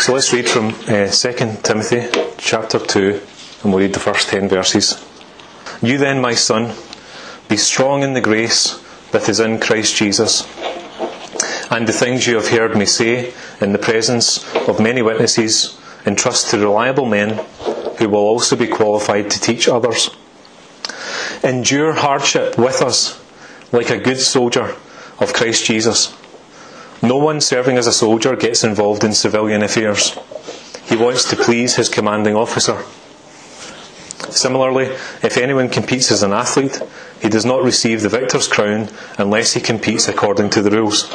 So let's read from 2 Timothy chapter 2, and we'll read the first 10 verses. You then, my son, be strong in the grace that is in Christ Jesus, and the things you have heard me say in the presence of many witnesses, entrust to reliable men who will also be qualified to teach others. Endure hardship with us like a good soldier of Christ Jesus. No one serving as a soldier gets involved in civilian affairs. He wants to please his commanding officer. Similarly, if anyone competes as an athlete, he does not receive the victor's crown unless he competes according to the rules.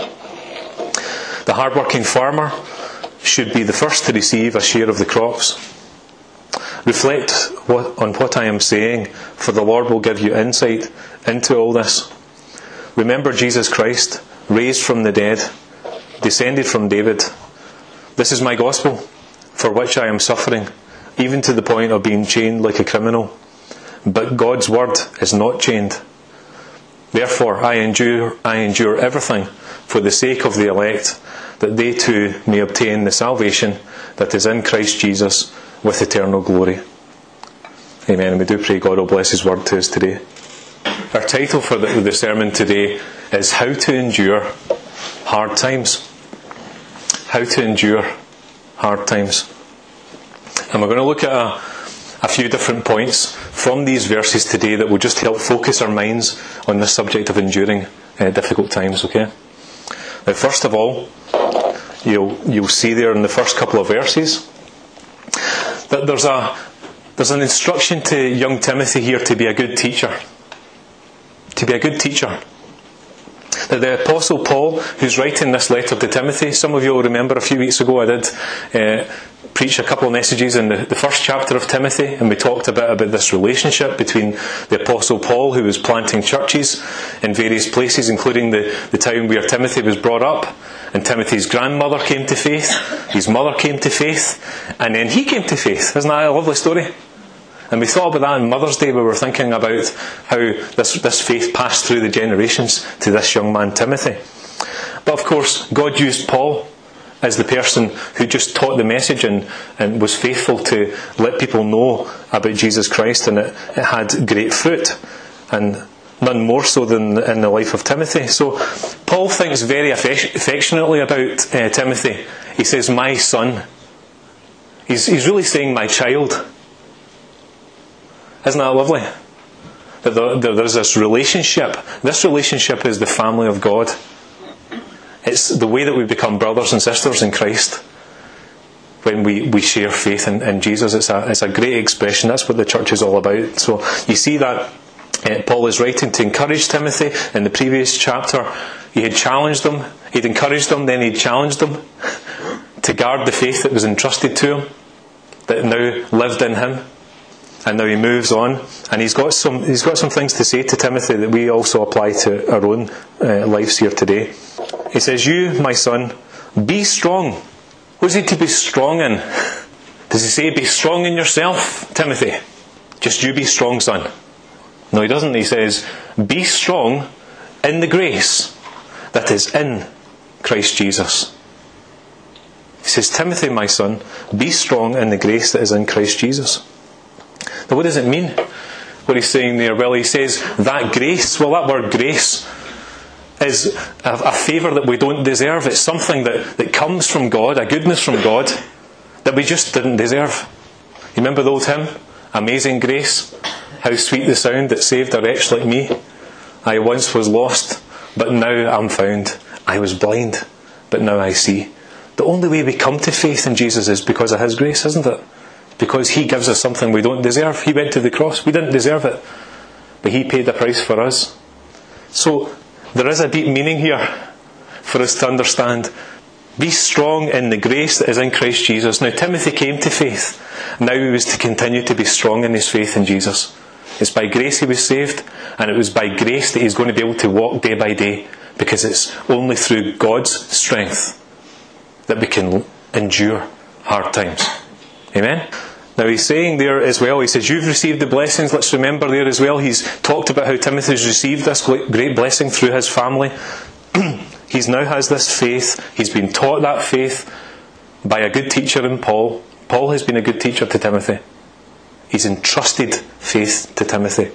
The hard-working farmer should be the first to receive a share of the crops. Reflect on what I am saying, for the Lord will give you insight into all this. Remember Jesus Christ, raised from the dead, descended from David. This is my gospel, for which I am suffering, even to the point of being chained like a criminal. But God's word is not chained. Therefore I endure everything for the sake of the elect, that they too may obtain the salvation that is in Christ Jesus with eternal glory. Amen. And we do pray God will bless His word to us today. Our title for the sermon today is How to Endure Hard Times. How to Endure Hard Times. And we're going to look at a few different points from these verses today that will just help focus our minds on the subject of enduring difficult times. Okay. Now, first of all, you'll see there in the first couple of verses that there's an instruction to young Timothy here to be a good teacher. To be a good teacher. Now, the Apostle Paul, who's writing this letter to Timothy, some of you will remember a few weeks ago I did preach a couple of messages in the first chapter of Timothy, and we talked a bit about this relationship between the Apostle Paul, who was planting churches in various places, including the town where Timothy was brought up, and Timothy's grandmother came to faith, his mother came to faith, and then he came to faith. Isn't that a lovely story? And we thought about that on Mother's Day. We were thinking about how this faith passed through the generations to this young man Timothy. But of course, God used Paul as the person who just taught the message and was faithful to let people know about Jesus Christ, and it had great fruit, and none more so than in the life of Timothy. So Paul thinks very affectionately about Timothy. He says, my son. He's really saying my child. Isn't that lovely? That there's this relationship. This relationship is the family of God. It's the way that we become brothers and sisters in Christ when we share faith in Jesus. It's a great expression. That's what the church is all about. So you see that Paul is writing to encourage Timothy. In the previous chapter, he had challenged them. He'd encouraged them, then he'd challenged them to guard the faith that was entrusted to him, that now lived in him. And now he moves on, and he's got some things to say to Timothy that we also apply to our own lives here today. He says, you, my son, be strong. What is he to be strong in? Does he say, be strong in yourself, Timothy? Just you be strong, son. No, he doesn't. He says, be strong in the grace that is in Christ Jesus. He says, Timothy, my son, be strong in the grace that is in Christ Jesus. Now, what does it mean, what he's saying there? Well, he says that grace, well, that word grace is a favour that we don't deserve. It's something that comes from God, a goodness from God, that we just didn't deserve. You remember the old hymn, Amazing Grace, how sweet the sound that saved a wretch like me. I once was lost, but now I'm found. I was blind, but now I see. The only way we come to faith in Jesus is because of His grace, isn't it? Because He gives us something we don't deserve. He went to the cross. We didn't deserve it. But He paid the price for us. So there is a deep meaning here for us to understand. Be strong in the grace that is in Christ Jesus. Now, Timothy came to faith. Now he was to continue to be strong in his faith in Jesus. It's by grace he was saved, and it was by grace that he's going to be able to walk day by day, because it's only through God's strength that we can endure hard times. Amen. Now he's saying there as well, he says, you've received the blessings. Let's remember there as well, he's talked about how Timothy's received this great blessing through his family. He now has this faith. He's been taught that faith. by a good teacher in Paul. Paul has been a good teacher to Timothy. He's entrusted faith to Timothy.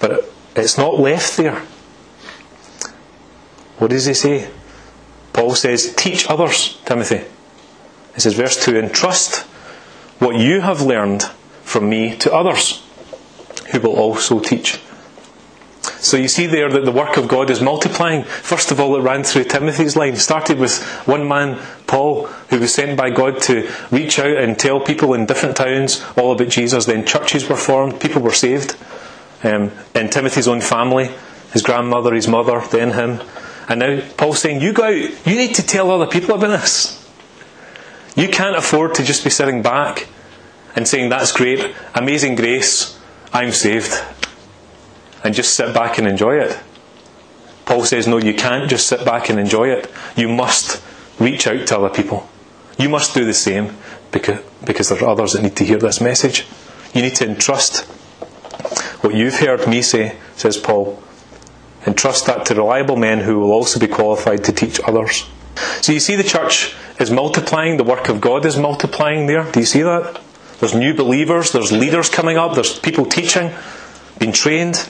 But it's not left there. What does he say? Paul says, teach others, Timothy. He says, verse 2, entrust what you have learned from me to others, who will also teach. So you see there that the work of God is multiplying. First of all, it ran through Timothy's line. It started with one man, Paul, who was sent by God to reach out and tell people in different towns all about Jesus. Then churches were formed, people were saved. And Timothy's own family, his grandmother, his mother, then him. And now Paul's saying, you go out, you need to tell other people about this. You can't afford to just be sitting back and saying, that's great, amazing grace, I'm saved, and just sit back and enjoy it. Paul says, no, you can't just sit back and enjoy it. You must reach out to other people. You must do the same, because there are others that need to hear this message. You need to entrust what you've heard me say, says Paul, entrust that to reliable men who will also be qualified to teach others. So you see, the church is multiplying, the work of God is multiplying there. Do you see that? There's new believers, there's leaders coming up, there's people teaching, being trained.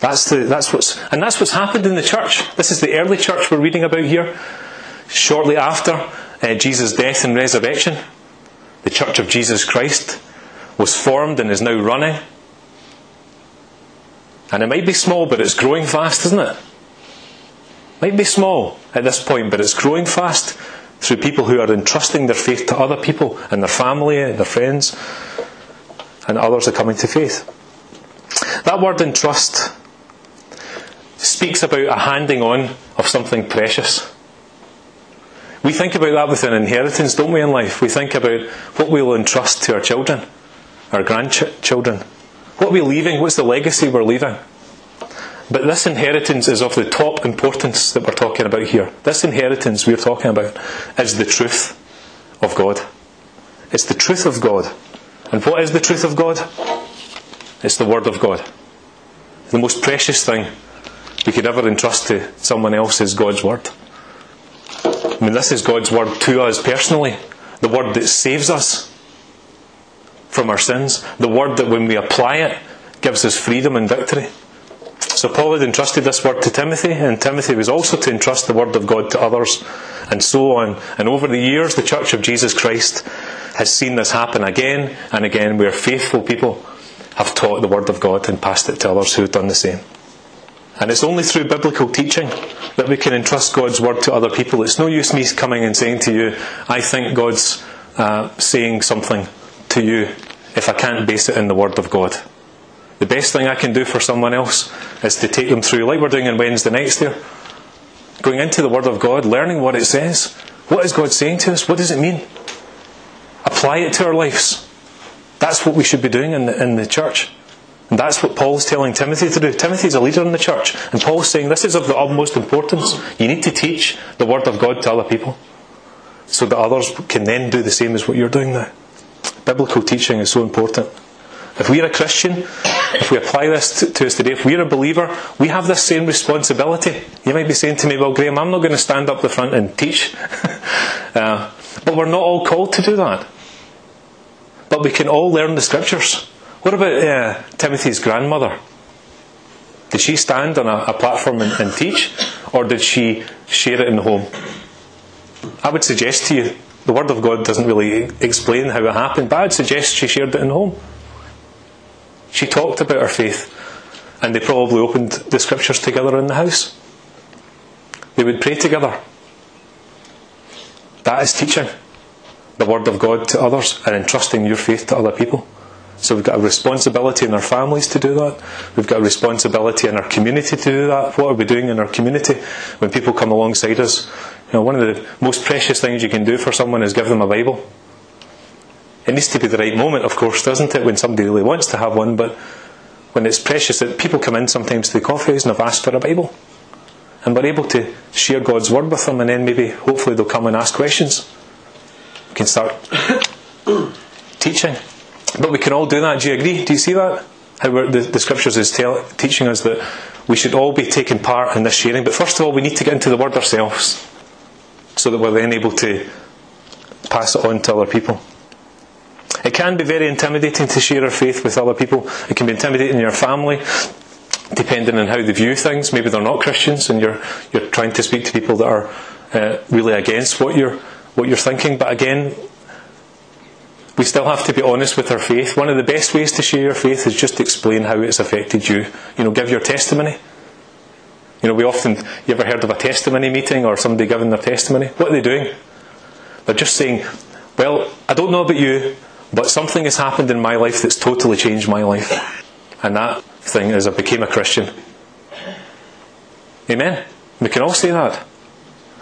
That's what's happened in the church. This is the early church we're reading about here. Shortly after Jesus' death and resurrection, the church of Jesus Christ was formed and is now running. And it might be small, but it's growing fast, isn't it? Might be small at this point, but it's growing fast through people who are entrusting their faith to other people and their family and their friends, and others are coming to faith. That word entrust speaks about a handing on of something precious. We think about that with an inheritance, don't we, in life? We think about what we will entrust to our children, our grandchildren. What are we leaving? What's the legacy we're leaving? But this inheritance is of the top importance that we're talking about here. This inheritance we're talking about is the truth of God. It's the truth of God. And what is the truth of God? It's the Word of God. The most precious thing we could ever entrust to someone else is God's Word. I mean, this is God's Word to us personally. The Word that saves us from our sins. The Word that when we apply it gives us freedom and victory. So Paul had entrusted this word to Timothy, and Timothy was also to entrust the Word of God to others, and so on. And over the years, the Church of Jesus Christ has seen this happen again and again, where faithful people have taught the Word of God and passed it to others who have done the same. And it's only through biblical teaching that we can entrust God's Word to other people. It's no use me coming and saying to you, I think God's saying something to you, if I can't base it in the Word of God. The best thing I can do for someone else is to take them through, like we're doing on Wednesday nights there, going into the Word of God, learning what it says. What is God saying to us? What does it mean? Apply it to our lives. That's what we should be doing in the church. And that's what Paul's telling Timothy to do. Timothy's a leader in the church, and Paul's saying this is of the utmost importance. You need to teach the Word of God to other people, so that others can then do the same as what you're doing now. Biblical teaching is so important. If we're a Christian, if we apply this to us today, if we're a believer, we have this same responsibility. You might be saying to me, well, Graham, I'm not going to stand up the front and teach. But we're not all called to do that. But we can all learn the Scriptures. What about Timothy's grandmother? Did she stand on a platform and teach? Or did she share it in the home? I would suggest to you, the Word of God doesn't really explain how it happened, but I would suggest she shared it in the home. She talked about her faith, and they probably opened the Scriptures together in the house. They would pray together. That is teaching the Word of God to others and entrusting your faith to other people. So we've got a responsibility in our families to do that. We've got a responsibility in our community to do that. What are we doing in our community when people come alongside us? You know, one of the most precious things you can do for someone is give them a Bible. It needs to be the right moment, of course, doesn't it, when somebody really wants to have one, but when it's precious, that people come in sometimes to the coffee house and have asked for a Bible, and we're able to share God's Word with them, and then maybe, hopefully, they'll come and ask questions. We can start teaching. But we can all do that, do you agree? Do you see that? How the Scriptures is teaching us that we should all be taking part in this sharing, but first of all, we need to get into the Word ourselves, so that we're then able to pass it on to other people. It can be very intimidating to share our faith with other people. It can be intimidating in your family, depending on how they view things. Maybe they're not Christians and you're trying to speak to people that are really against what you're thinking. But again, we still have to be honest with our faith. One of the best ways to share your faith is just to explain how it's affected you. You know, give your testimony. You know, you ever heard of a testimony meeting or somebody giving their testimony? What are they doing? They're just saying, well, I don't know about you, but something has happened in my life that's totally changed my life. And that thing is I became a Christian. Amen? We can all say that.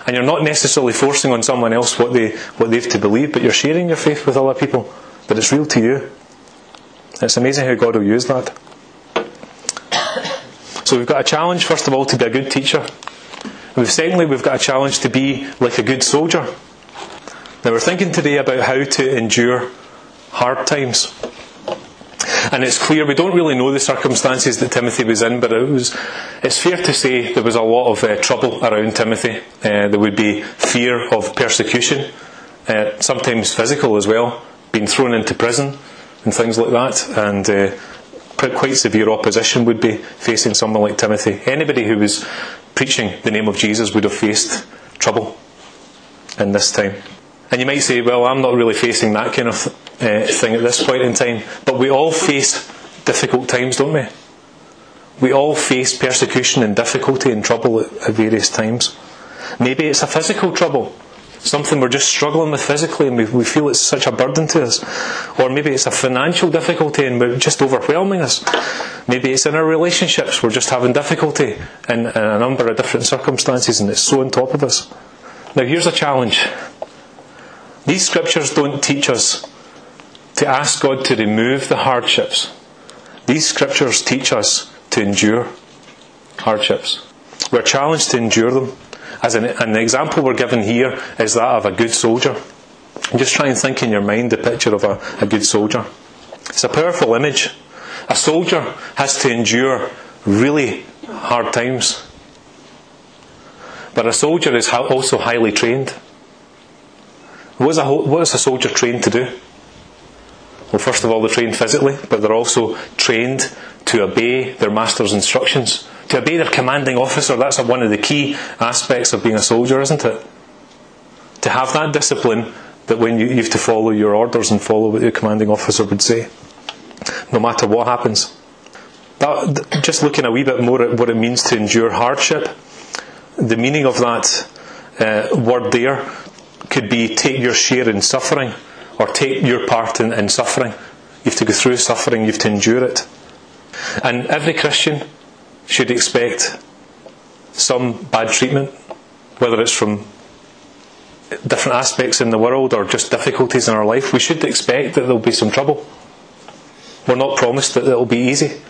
And you're not necessarily forcing on someone else what they've to believe, but you're sharing your faith with other people. That it's real to you. It's amazing how God will use that. So we've got a challenge, first of all, to be a good teacher. And secondly, we've got a challenge to be like a good soldier. Now we're thinking today about how to endure hard times. And it's clear, we don't really know the circumstances that Timothy was in, but it's fair to say there was a lot of trouble around Timothy. There would be fear of persecution, sometimes physical as well, being thrown into prison and things like that, and quite severe opposition would be facing someone like Timothy. Anybody who was preaching the name of Jesus would have faced trouble in this time. And you might say, well, I'm not really facing that kind of thing at this point in time. But we all face difficult times, don't we? We all face persecution and difficulty and trouble at various times. Maybe it's a physical trouble, something we're just struggling with physically and we feel it's such a burden to us. Or maybe it's a financial difficulty and we're just overwhelming us. Maybe it's in our relationships, we're just having difficulty in a number of different circumstances and it's so on top of us. Now here's a challenge. These scriptures don't teach us to ask God to remove the hardships. These scriptures teach us to endure hardships. We're challenged to endure them. As an example we're given here is that of a good soldier. Just try and think in your mind the picture of a good soldier. It's a powerful image. A soldier has to endure really hard times. But a soldier is also highly trained. What is a soldier trained to do? Well, first of all, they're trained physically, but they're also trained to obey their master's instructions. To obey their commanding officer, that's one of the key aspects of being a soldier, isn't it? To have that discipline that when you have to follow your orders and follow what your commanding officer would say, no matter what happens. That, just looking a wee bit more at what it means to endure hardship, the meaning of that word there could be take your share in suffering, or take your part in suffering. You have to go through suffering, you have to endure it. And every Christian should expect some bad treatment, whether it's from different aspects in the world or just difficulties in our life. We should expect that there'll be some trouble. We're not promised that it'll be easy,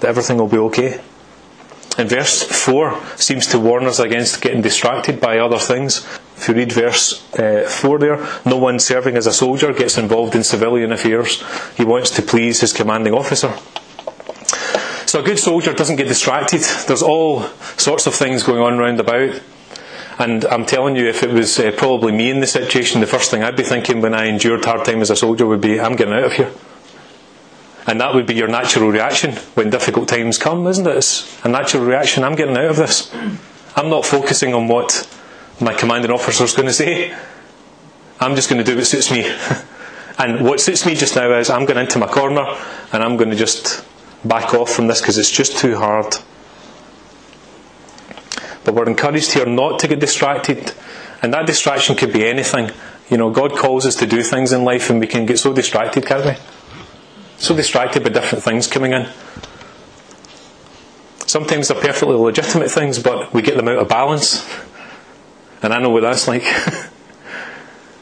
that everything will be okay. And verse 4 seems to warn us against getting distracted by other things. If you read verse 4 there, no one serving as a soldier gets involved in civilian affairs. He wants to please his commanding officer. So a good soldier doesn't get distracted. There's all sorts of things going on round about. And I'm telling you, if it was probably me in this situation, the first thing I'd be thinking when I endured hard time as a soldier would be, I'm getting out of here. And that would be your natural reaction when difficult times come, isn't it? It's a natural reaction, I'm getting out of this. I'm not focusing on what my commanding officer's going to say. I'm just going to do what suits me. And what suits me just now is I'm going into my corner and I'm going to just back off from this because it's just too hard. But we're encouraged here not to get distracted. And that distraction could be anything. You know, God calls us to do things in life and we can get so distracted, can't we? So distracted by different things coming in. Sometimes they're perfectly legitimate things, but we get them out of balance. And I know what that's like.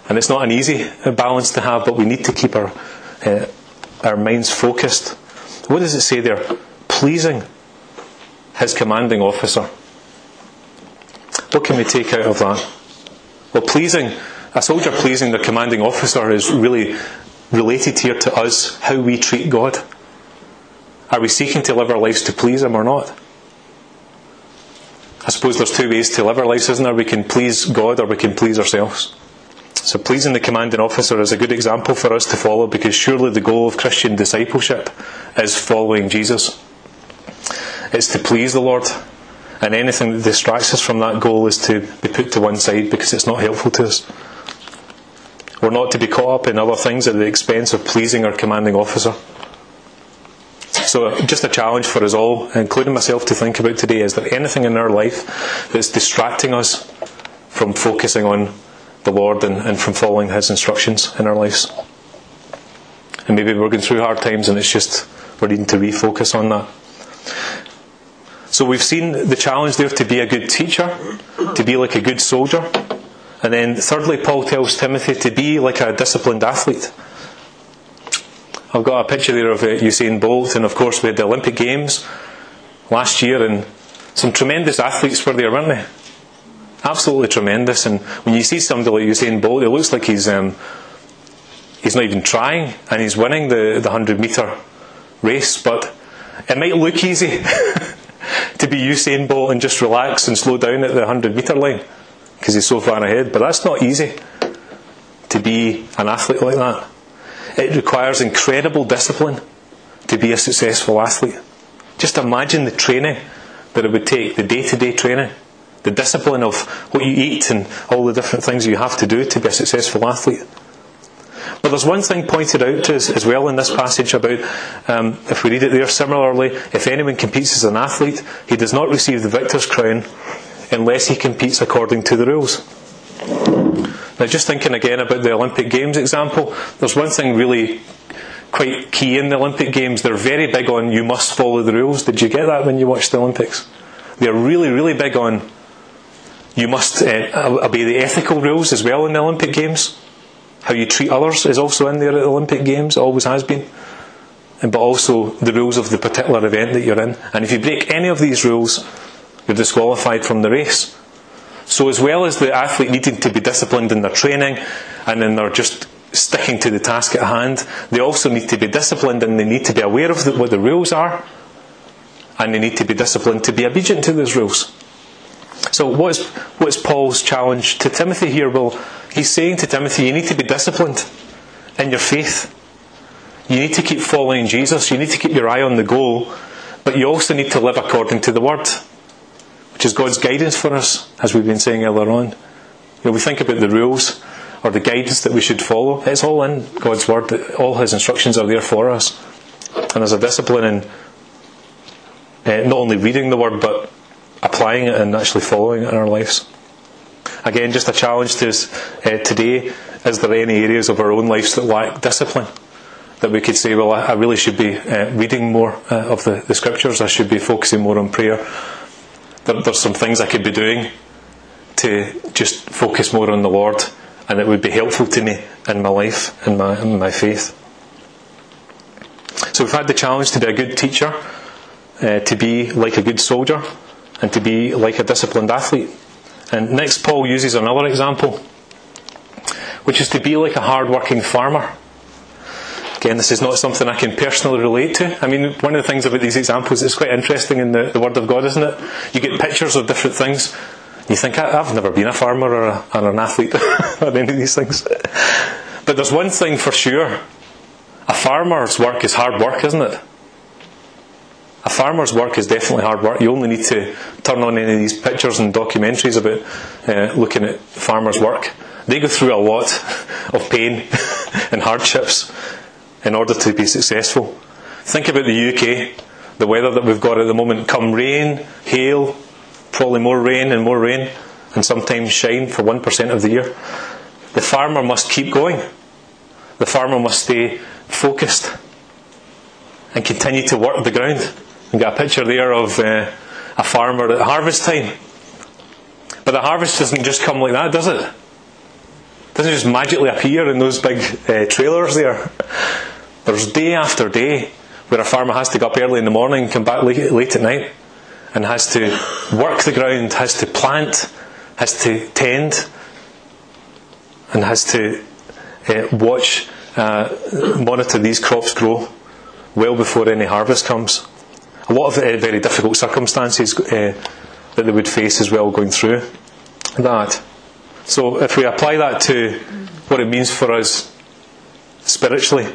And it's not an easy balance to have, but we need to keep our minds focused. What does it say there? Pleasing his commanding officer. What can we take out of that? Well, a soldier pleasing their commanding officer is really related here to us, how we treat God. Are we seeking to live our lives to please Him or not? I suppose there's two ways to live our lives, isn't there? We can please God or we can please ourselves. So pleasing the commanding officer is a good example for us to follow, because surely the goal of Christian discipleship is following Jesus. It's to please the Lord, and anything that distracts us from that goal is to be put to one side, because it's not helpful to us. We're not to be caught up in other things at the expense of pleasing our commanding officer. So just a challenge for us all, including myself, to think about today: is there anything in our life that's distracting us from focusing on the Lord and from following His instructions in our lives? And maybe we're going through hard times and it's just we're needing to refocus on that. So we've seen the challenge there to be a good teacher, to be like a good soldier. And then thirdly, Paul tells Timothy to be like a disciplined athlete. I've got a picture there of Usain Bolt, and of course we had the Olympic Games last year, and some tremendous athletes were there, weren't they? Absolutely tremendous. And when you see somebody like Usain Bolt, it looks like he's not even trying, and he's winning the 100 metre race. But it might look easy to be Usain Bolt and just relax and slow down at the 100 metre line, because he's so far ahead. But that's not easy to be an athlete like that. It requires incredible discipline to be a successful athlete. Just imagine the training that it would take, the day-to-day training, the discipline of what you eat and all the different things you have to do to be a successful athlete. But there's one thing pointed out to us as well in this passage about, if we read it there, similarly, if anyone competes as an athlete, he does not receive the victor's crown unless he competes according to the rules. Now, just thinking again about the Olympic Games example, there's one thing really quite key in the Olympic Games. They're very big on you must follow the rules. Did you get that when you watched the Olympics? They're really, really big on you must obey the ethical rules as well in the Olympic Games. How you treat others is also in there at the Olympic Games, always has been. But also the rules of the particular event that you're in. And if you break any of these rules, you're disqualified from the race. So as well as the athlete needing to be disciplined in their training and in their just sticking to the task at hand, they also need to be disciplined, and they need to be aware of what the rules are, and they need to be disciplined to be obedient to those rules. So what is Paul's challenge to Timothy here? Well, he's saying to Timothy, you need to be disciplined in your faith. You need to keep following Jesus. You need to keep your eye on the goal, but you also need to live according to the Word, which is God's guidance for us, as we've been saying earlier on. We think about the rules or the guidance that we should follow. It's all in God's Word. All His instructions are there for us. And there's a discipline in not only reading the Word, but applying it and actually following it in our lives. Again, just a challenge to us today: is there any areas of our own lives that lack discipline? That we could say, well, I really should be reading more of the Scriptures. I should be focusing more on prayer. There's some things I could be doing to just focus more on the Lord, and it would be helpful to me in my life, in my faith. So we've had the challenge to be a good teacher, to be like a good soldier, and to be like a disciplined athlete. And next Paul uses another example, which is to be like a hard-working farmer. Again, this is not something I can personally relate to. I mean, one of the things about these examples, it's quite interesting in the Word of God, isn't it? You get pictures of different things. You think, I've never been a farmer or an athlete or any of these things. But there's one thing for sure. A farmer's work is hard work, isn't it? A farmer's work is definitely hard work. You only need to turn on any of these pictures and documentaries about looking at farmers' work. They go through a lot of pain and hardships in order to be successful. Think about the UK, the weather that we've got at the moment. Come rain, hail, probably more rain, and sometimes shine for 1% of the year. The farmer must keep going. The farmer must stay focused and continue to work the ground. We've got a picture there of a farmer at harvest time. But the harvest doesn't just come like that, does it? It doesn't just magically appear in those big trailers there. There's day after day where a farmer has to go up early in the morning and come back late at night, and has to work the ground, has to plant, has to tend, and has to monitor these crops grow well before any harvest comes. A lot of very difficult circumstances that they would face as well going through that. So if we apply that to what it means for us spiritually.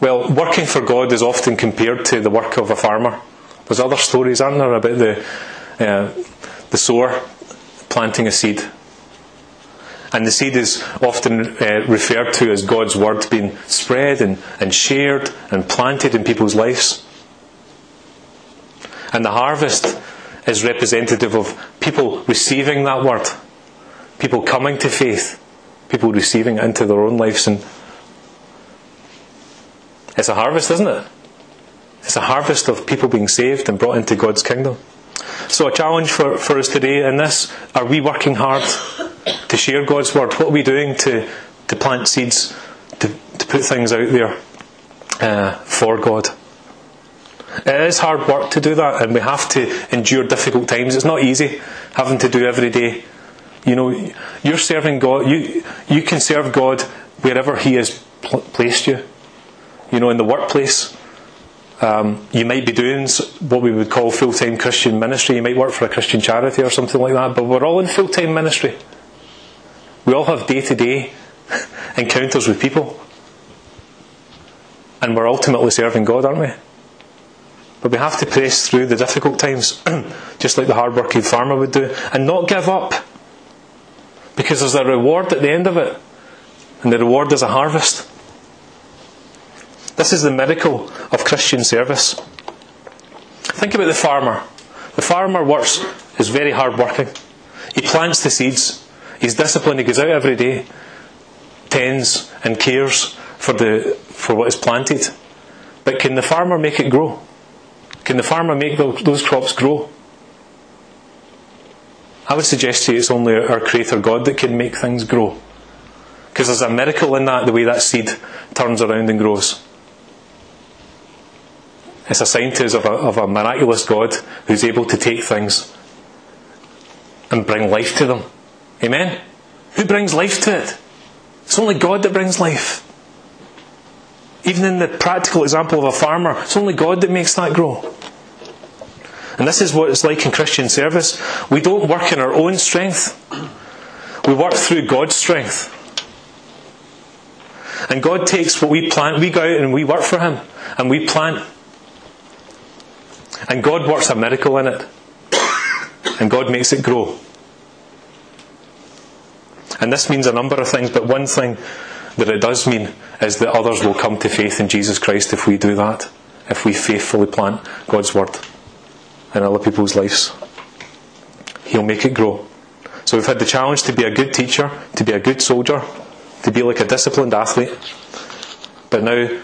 Well, working for God is often compared to the work of a farmer. There's other stories, aren't there, about the sower planting a seed. And the seed is often referred to as God's word being spread and shared and planted in people's lives. And the harvest is representative of people receiving that word, people coming to faith, people receiving it into their own lives. And it's a harvest, isn't it? It's a harvest of people being saved and brought into God's kingdom. So a challenge for us today in this, are we working hard to share God's word? What are we doing to plant seeds, to put things out there for God? It is hard work to do that, and we have to endure difficult times. It's not easy having to do every day. You know, you're serving God. You can serve God wherever He has placed you. You know, in the workplace, you might be doing what we would call full-time Christian ministry. You might work for a Christian charity or something like that, but we're all in full-time ministry. We all have day-to-day encounters with people, and we're ultimately serving God, aren't we? But we have to press through the difficult times just like the hard-working farmer would do, and not give up, because there's a reward at the end of it, and the reward is a harvest. This is the miracle of Christian service. Think about the farmer. The farmer works, is very hard working. He plants the seeds. He's disciplined. He goes out every day, tends and cares for what is planted. But can the farmer make it grow? Can the farmer make those crops grow? I would suggest to you it's only our Creator God that can make things grow, because there's a miracle in that, the way that seed turns around and grows. It's a sign to us of a miraculous God who's able to take things and bring life to them. Amen? Who brings life to it? It's only God that brings life. Even in the practical example of a farmer, it's only God that makes that grow. And this is what it's like in Christian service. We don't work in our own strength. We work through God's strength. And God takes what we plant. We go out and we work for Him, and we plant. And God works a miracle in it, and God makes it grow. And this means a number of things, but one thing that it does mean is that others will come to faith in Jesus Christ if we do that, if we faithfully plant God's word in other people's lives. He'll make it grow. So we've had the challenge to be a good teacher, to be a good soldier, to be like a disciplined athlete, but now,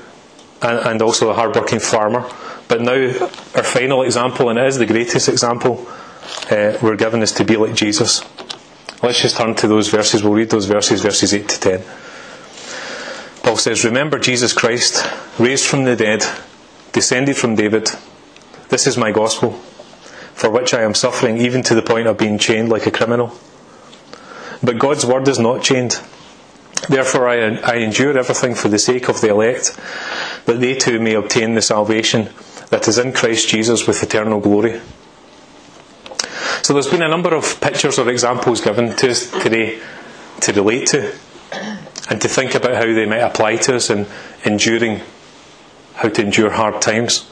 and also a hard-working farmer. But now our final example, and it is the greatest example we're given, is to be like Jesus. Let's just turn to those verses. We'll read those verses, verses 8 to 10. Paul says, "Remember Jesus Christ, raised from the dead, descended from David. This is my gospel, for which I am suffering, even to the point of being chained like a criminal. But God's word is not chained. Therefore I endure everything for the sake of the elect, that they too may obtain the salvation that is in Christ Jesus with eternal glory." So there's been a number of pictures or examples given to us today to relate to, and to think about how they might apply to us in enduring, how to endure hard times.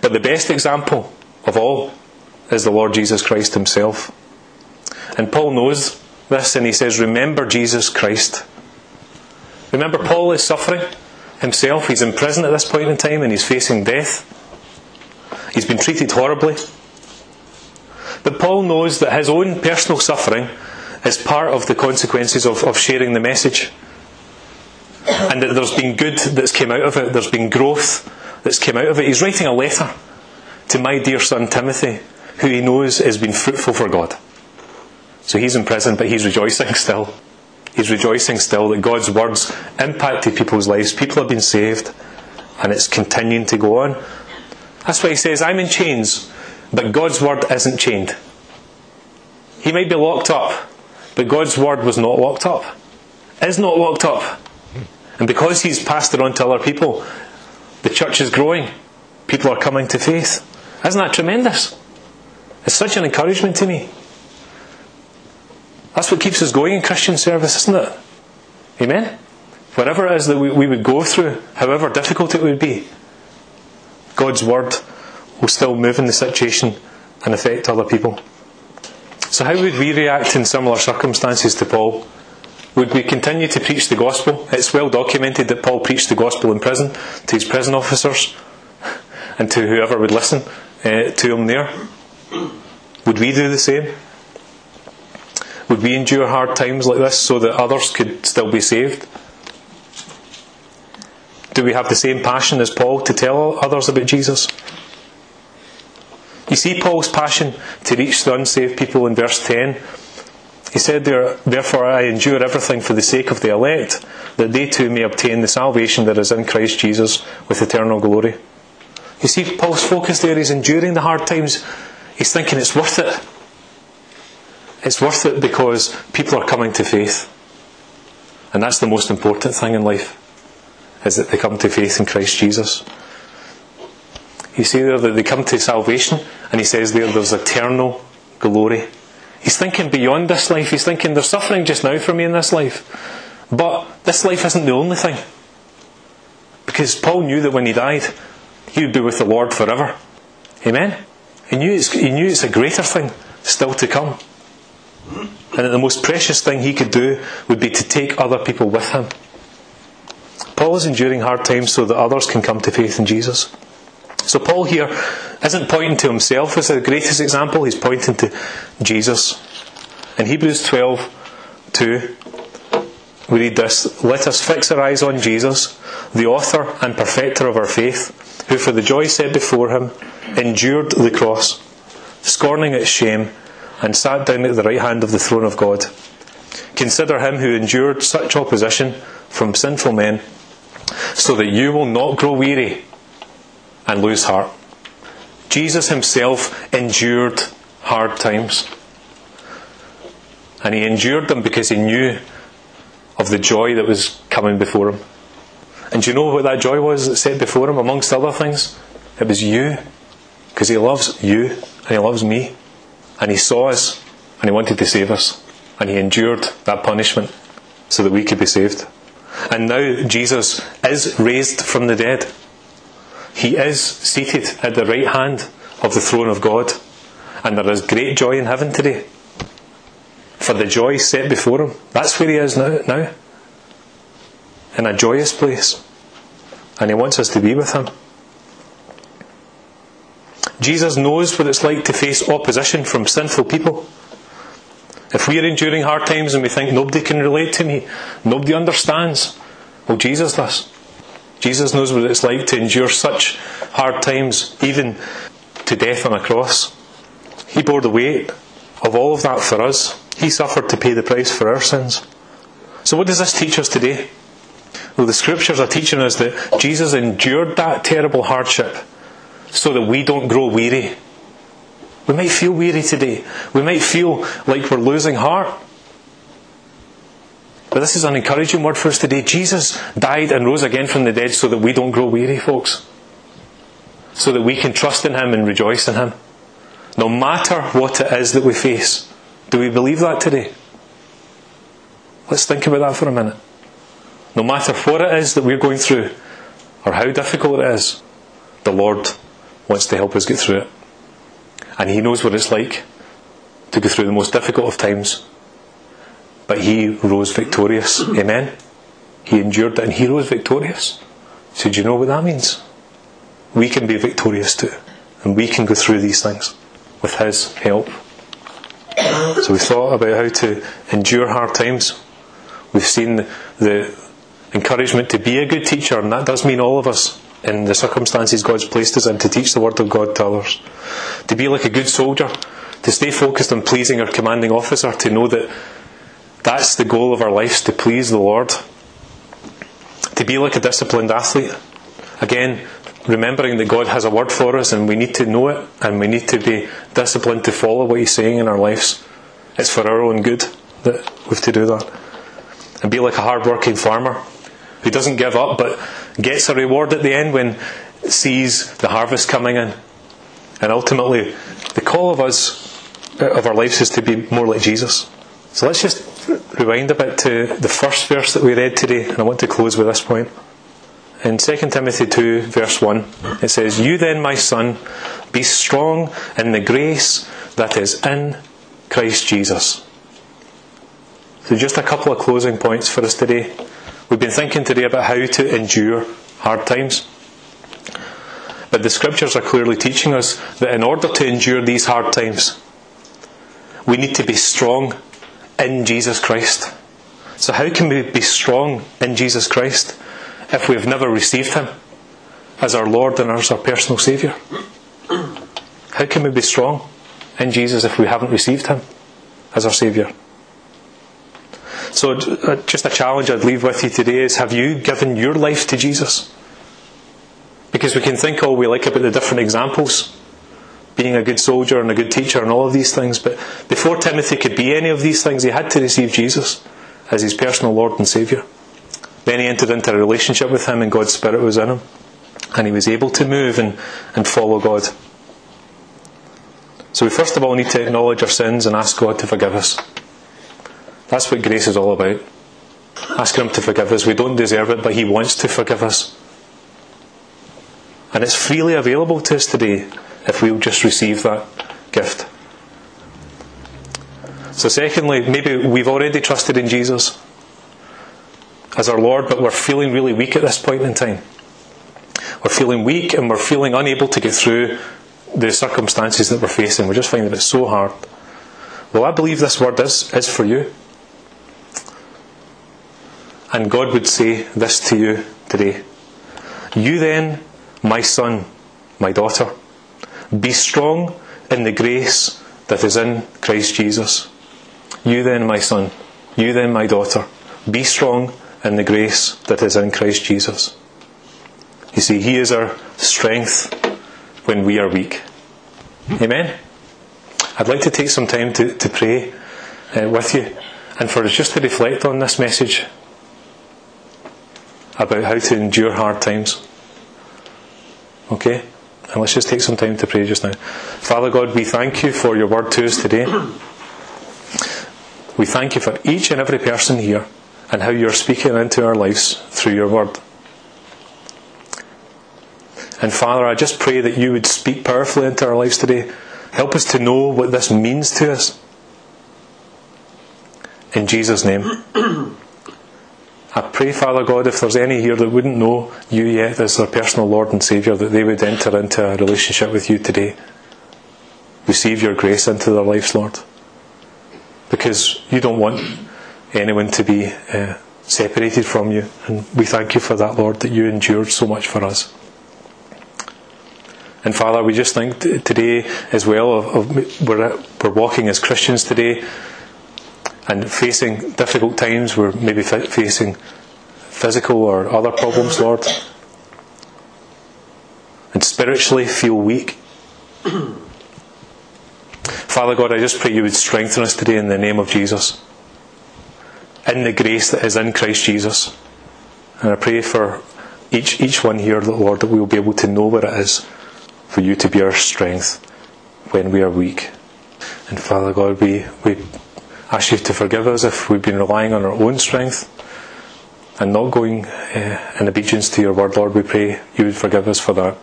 But the best example of all is the Lord Jesus Christ Himself. And Paul knows this, and he says, "Remember Jesus Christ." Remember, Paul is suffering himself. He's in prison at this point in time, and he's facing death. He's been treated horribly. But Paul knows that his own personal suffering is part of the consequences of sharing the message, and that there's been good that's came out of it. There's been growth that's came out of it. He's writing a letter to my dear son Timothy, who he knows has been fruitful for God. So he's in prison, but he's rejoicing still. He's rejoicing still that God's words impacted people's lives. People have been saved, and it's continuing to go on. That's why he says, "I'm in chains, but God's word isn't chained." He might be locked up, but God's word was not locked up, is not locked up. And because he's passed it on to other people, the church is growing. People are coming to faith. Isn't that tremendous? It's such an encouragement to me. That's what keeps us going in Christian service, isn't it? Amen? Whatever it is that we would go through, however difficult it would be, God's word will still move in the situation and affect other people. So how would we react in similar circumstances to Paul? Would we continue to preach the gospel? It's well documented that Paul preached the gospel in prison to his prison officers and to whoever would listen to him there. Would we do the same? Would we endure hard times like this so that others could still be saved? Do we have the same passion as Paul to tell others about Jesus? You see Paul's passion to reach the unsaved people in verse 10. He said, "Therefore I endure everything for the sake of the elect, that they too may obtain the salvation that is in Christ Jesus with eternal glory." You see Paul's focus there, he's enduring the hard times. He's thinking it's worth it. It's worth it because people are coming to faith. And that's the most important thing in life, is that they come to faith in Christ Jesus. You see there that they come to salvation, and he says there's eternal glory. He's thinking beyond this life. He's thinking they're suffering just now for me in this life, but this life isn't the only thing, because Paul knew that when he died he would be with the Lord forever. Amen? He knew it's a greater thing still to come, and that the most precious thing he could do would be to take other people with him. Paul is enduring hard times so that others can come to faith in Jesus. So Paul here isn't pointing to himself as the greatest example, he's pointing to Jesus. In Hebrews 12:2 we read this: "Let us fix our eyes on Jesus, the author and perfecter of our faith, who for the joy set before him endured the cross, scorning its shame, and sat down at the right hand of the throne of God. Consider him who endured such opposition from sinful men, so that you will not grow weary and lose heart." Jesus himself endured hard times, and he endured them because he knew of the joy that was coming before him. And do you know what that joy was that set before him, amongst other things? It was you, because he loves you and he loves me, and he saw us and he wanted to save us, and he endured that punishment so that we could be saved. And now Jesus is raised from the dead. He is seated at the right hand of the throne of God, and there is great joy in heaven today for the joy set before him. That's where he is now, in a joyous place, and he wants us to be with him. Jesus knows what it's like to face opposition from sinful people. If we are enduring hard times and we think nobody can relate to me, nobody understands, well, Jesus does. Jesus knows what it's like to endure such hard times, even to death on a cross. He bore the weight of all of that for us. He suffered to pay the price for our sins. So what does this teach us today? Well, the scriptures are teaching us that Jesus endured that terrible hardship so that we don't grow weary. We might feel weary today. We might feel like we're losing heart. But this is an encouraging word for us today. Jesus died and rose again from the dead so that we don't grow weary, folks. So that we can trust in him and rejoice in him, no matter what it is that we face. Do we believe that today? Let's think about that for a minute. No matter what it is that we're going through, or how difficult it is, the Lord wants to help us get through it. And he knows what it's like to go through the most difficult of times. But he rose victorious. Amen? He endured it and he rose victorious. So do you know what that means? We can be victorious too, and we can go through these things with his help. So we thought about how to endure hard times. We've seen the encouragement to be a good teacher, and that does mean all of us, in the circumstances God's placed us in, to teach the word of God to others. To be like a good soldier, to stay focused on pleasing our commanding officer, to know that that's the goal of our lives, to please the Lord. To be like a disciplined athlete. Again, remembering that God has a word for us and we need to know it, and we need to be disciplined to follow what he's saying in our lives. It's for our own good that we have to do that. And be like a hard-working farmer who doesn't give up but gets a reward at the end when sees the harvest coming in. And ultimately, the call of us, of our lives, is to be more like Jesus. So let's just rewind a bit to the first verse that we read today, and I want to close with this point. In 2 Timothy 2 verse 1, it says, "You then, my son, be strong in the grace that is in Christ Jesus." So just a couple of closing points for us today. We've been thinking today about how to endure hard times. But the scriptures are clearly teaching us that in order to endure these hard times, we need to be strong in Jesus Christ. So how can we be strong in Jesus Christ if we have never received Him as our Lord and as our personal Saviour? How can we be strong in Jesus if we haven't received Him as our Saviour? So just a challenge I'd leave with you today is, have you given your life to Jesus? Because we can think all we like about the different examples, being a good soldier and a good teacher and all of these things, but before Timothy could be any of these things, he had to receive Jesus as his personal Lord and Saviour. Then he entered into a relationship with Him, and God's Spirit was in him, and he was able to move and follow God. So we first of all need to acknowledge our sins and ask God to forgive us. That's what grace is all about. Asking Him to forgive us. We don't deserve it, but He wants to forgive us. And it's freely available to us today if we'll just receive that gift. So secondly, maybe we've already trusted in Jesus as our Lord, but we're feeling really weak at this point in time. We're feeling weak and we're feeling unable to get through the circumstances that we're facing. We're just finding it so hard. Well, I believe this word is for you. And God would say this to you today. "You then, my son, my daughter, be strong in the grace that is in Christ Jesus." You then, my son. You then, my daughter. Be strong in the grace that is in Christ Jesus. You see, He is our strength when we are weak. Amen? I'd like to take some time to pray with you, and for us just to reflect on this message about how to endure hard times. Okay? And let's just take some time to pray just now. Father God, we thank You for Your word to us today. We thank You for each and every person here, and how You're speaking into our lives through Your word. And Father, I just pray that You would speak powerfully into our lives today. Help us to know what this means to us. In Jesus' name. I pray, Father God, if there's any here that wouldn't know You yet as their personal Lord and Saviour, that they would enter into a relationship with You today. Receive Your grace into their lives, Lord. Because You don't want anyone to be separated from You. And we thank You for that, Lord, that You endured so much for us. And Father, we just think today as well, we're walking as Christians today and facing difficult times. We're maybe facing physical or other problems, Lord. And spiritually feel weak. Father God, I just pray You would strengthen us today in the name of Jesus. In the grace that is in Christ Jesus. And I pray for each one here, Lord, that we will be able to know where it is for You to be our strength when we are weak. And Father God, we ask You to forgive us if we've been relying on our own strength and not going in obedience to Your word, Lord. We pray You would forgive us for that.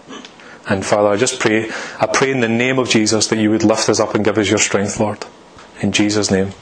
And Father, I pray in the name of Jesus that You would lift us up and give us Your strength, Lord. In Jesus' name.